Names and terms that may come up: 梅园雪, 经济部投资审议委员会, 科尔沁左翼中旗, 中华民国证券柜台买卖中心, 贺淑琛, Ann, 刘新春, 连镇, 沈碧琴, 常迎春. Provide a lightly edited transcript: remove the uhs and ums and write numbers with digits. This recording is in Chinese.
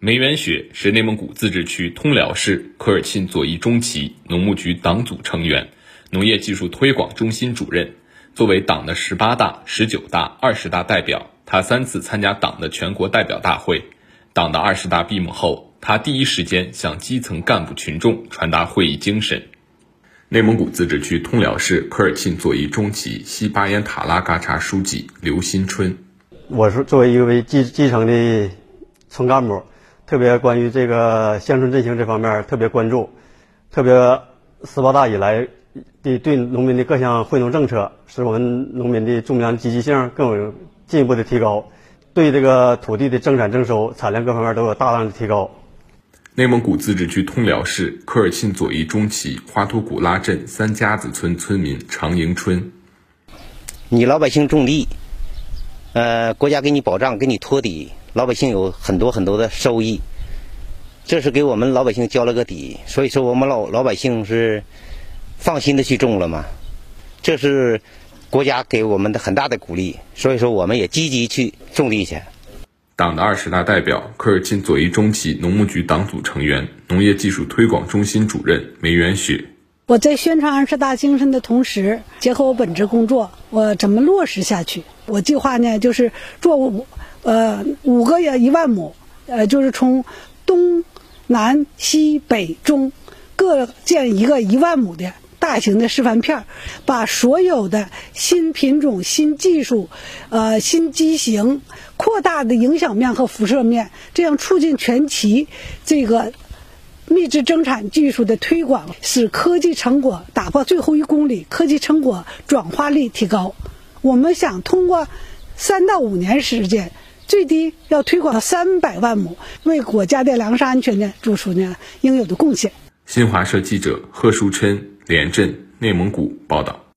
梅园雪是内蒙古自治区通辽市科尔沁左翼中旗农牧局党组成员、农业技术推广中心主任。作为党的18大、19大、20大代表，他3次参加党的全国代表大会。党的20大闭幕后，他第一时间向基层干部群众传达会议精神。内蒙古自治区通辽市科尔沁左翼中旗西巴彦塔拉嘎查书记刘新春：我是作为一位基层的村干部，特别关于这个乡村振兴这方面特别关注，特别18大以来对农民的各项惠农政策，使我们农民的种粮积极性更有进一步的提高，对这个土地的增产征收、产量各方面都有大量的提高。内蒙古自治区通辽市科尔沁左翼中旗花图古拉镇三家子村村民常迎春：你老百姓种地，国家给你保障，给你托底，老百姓有很多很多的收益，这是给我们老百姓交了个底，所以说我们老百姓是放心的去种了嘛，这是国家给我们的很大的鼓励，所以说我们也积极去种地去。党的20大代表、科尔沁左翼中旗农牧局党组成员、农业技术推广中心主任梅园雪：我在宣传20大精神的同时，结合我本职工作，我怎么落实下去？我计划呢，就是做5个1万亩，就是从东南西北中各建一个1万亩的大型的示范片，把所有的新品种、新技术、新机型扩大的影响面和辐射面，这样促进全旗这个密制增产技术的推广，使科技成果打破最后一公里，科技成果转化率提高。我们想通过3到5年时间，最低要推广到300万亩，为国家的粮食安全呢做出呢应有的贡献。新华社记者贺淑琛，连镇，内蒙古报道。